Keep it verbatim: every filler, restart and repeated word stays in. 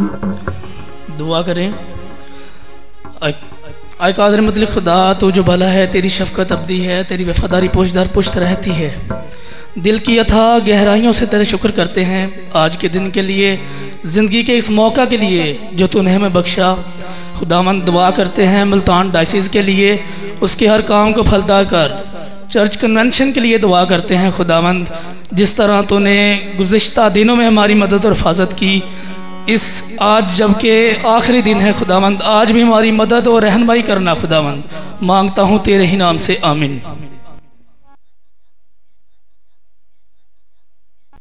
दुआ करें। आए कादर मतलब खुदा तो जो भला है, तेरी शफकत अबदी है, तेरी वफादारी पोशदार पुश्त रहती है। दिल की यथा गहराइयों से तेरे शुक्र करते हैं आज के दिन के लिए, ज़िंदगी के इस मौका के लिए जो तूने हमें बख्शा। खुदावंद दुआ करते हैं मुल्तान डायसिस के लिए, उसके हर काम को फलदार कर। चर्च कन्वेंशन के लिए दुआ करते हैं खुदावंद, जिस तरह तूने गुज़िश्ता दिनों में हमारी मदद और हिफाजत की, इस आज जबकि आखिरी दिन है खुदावंद, आज भी हमारी मदद और रहनुमाई करना खुदावंद, मांगता हूँ तेरे ही नाम से, आमीन।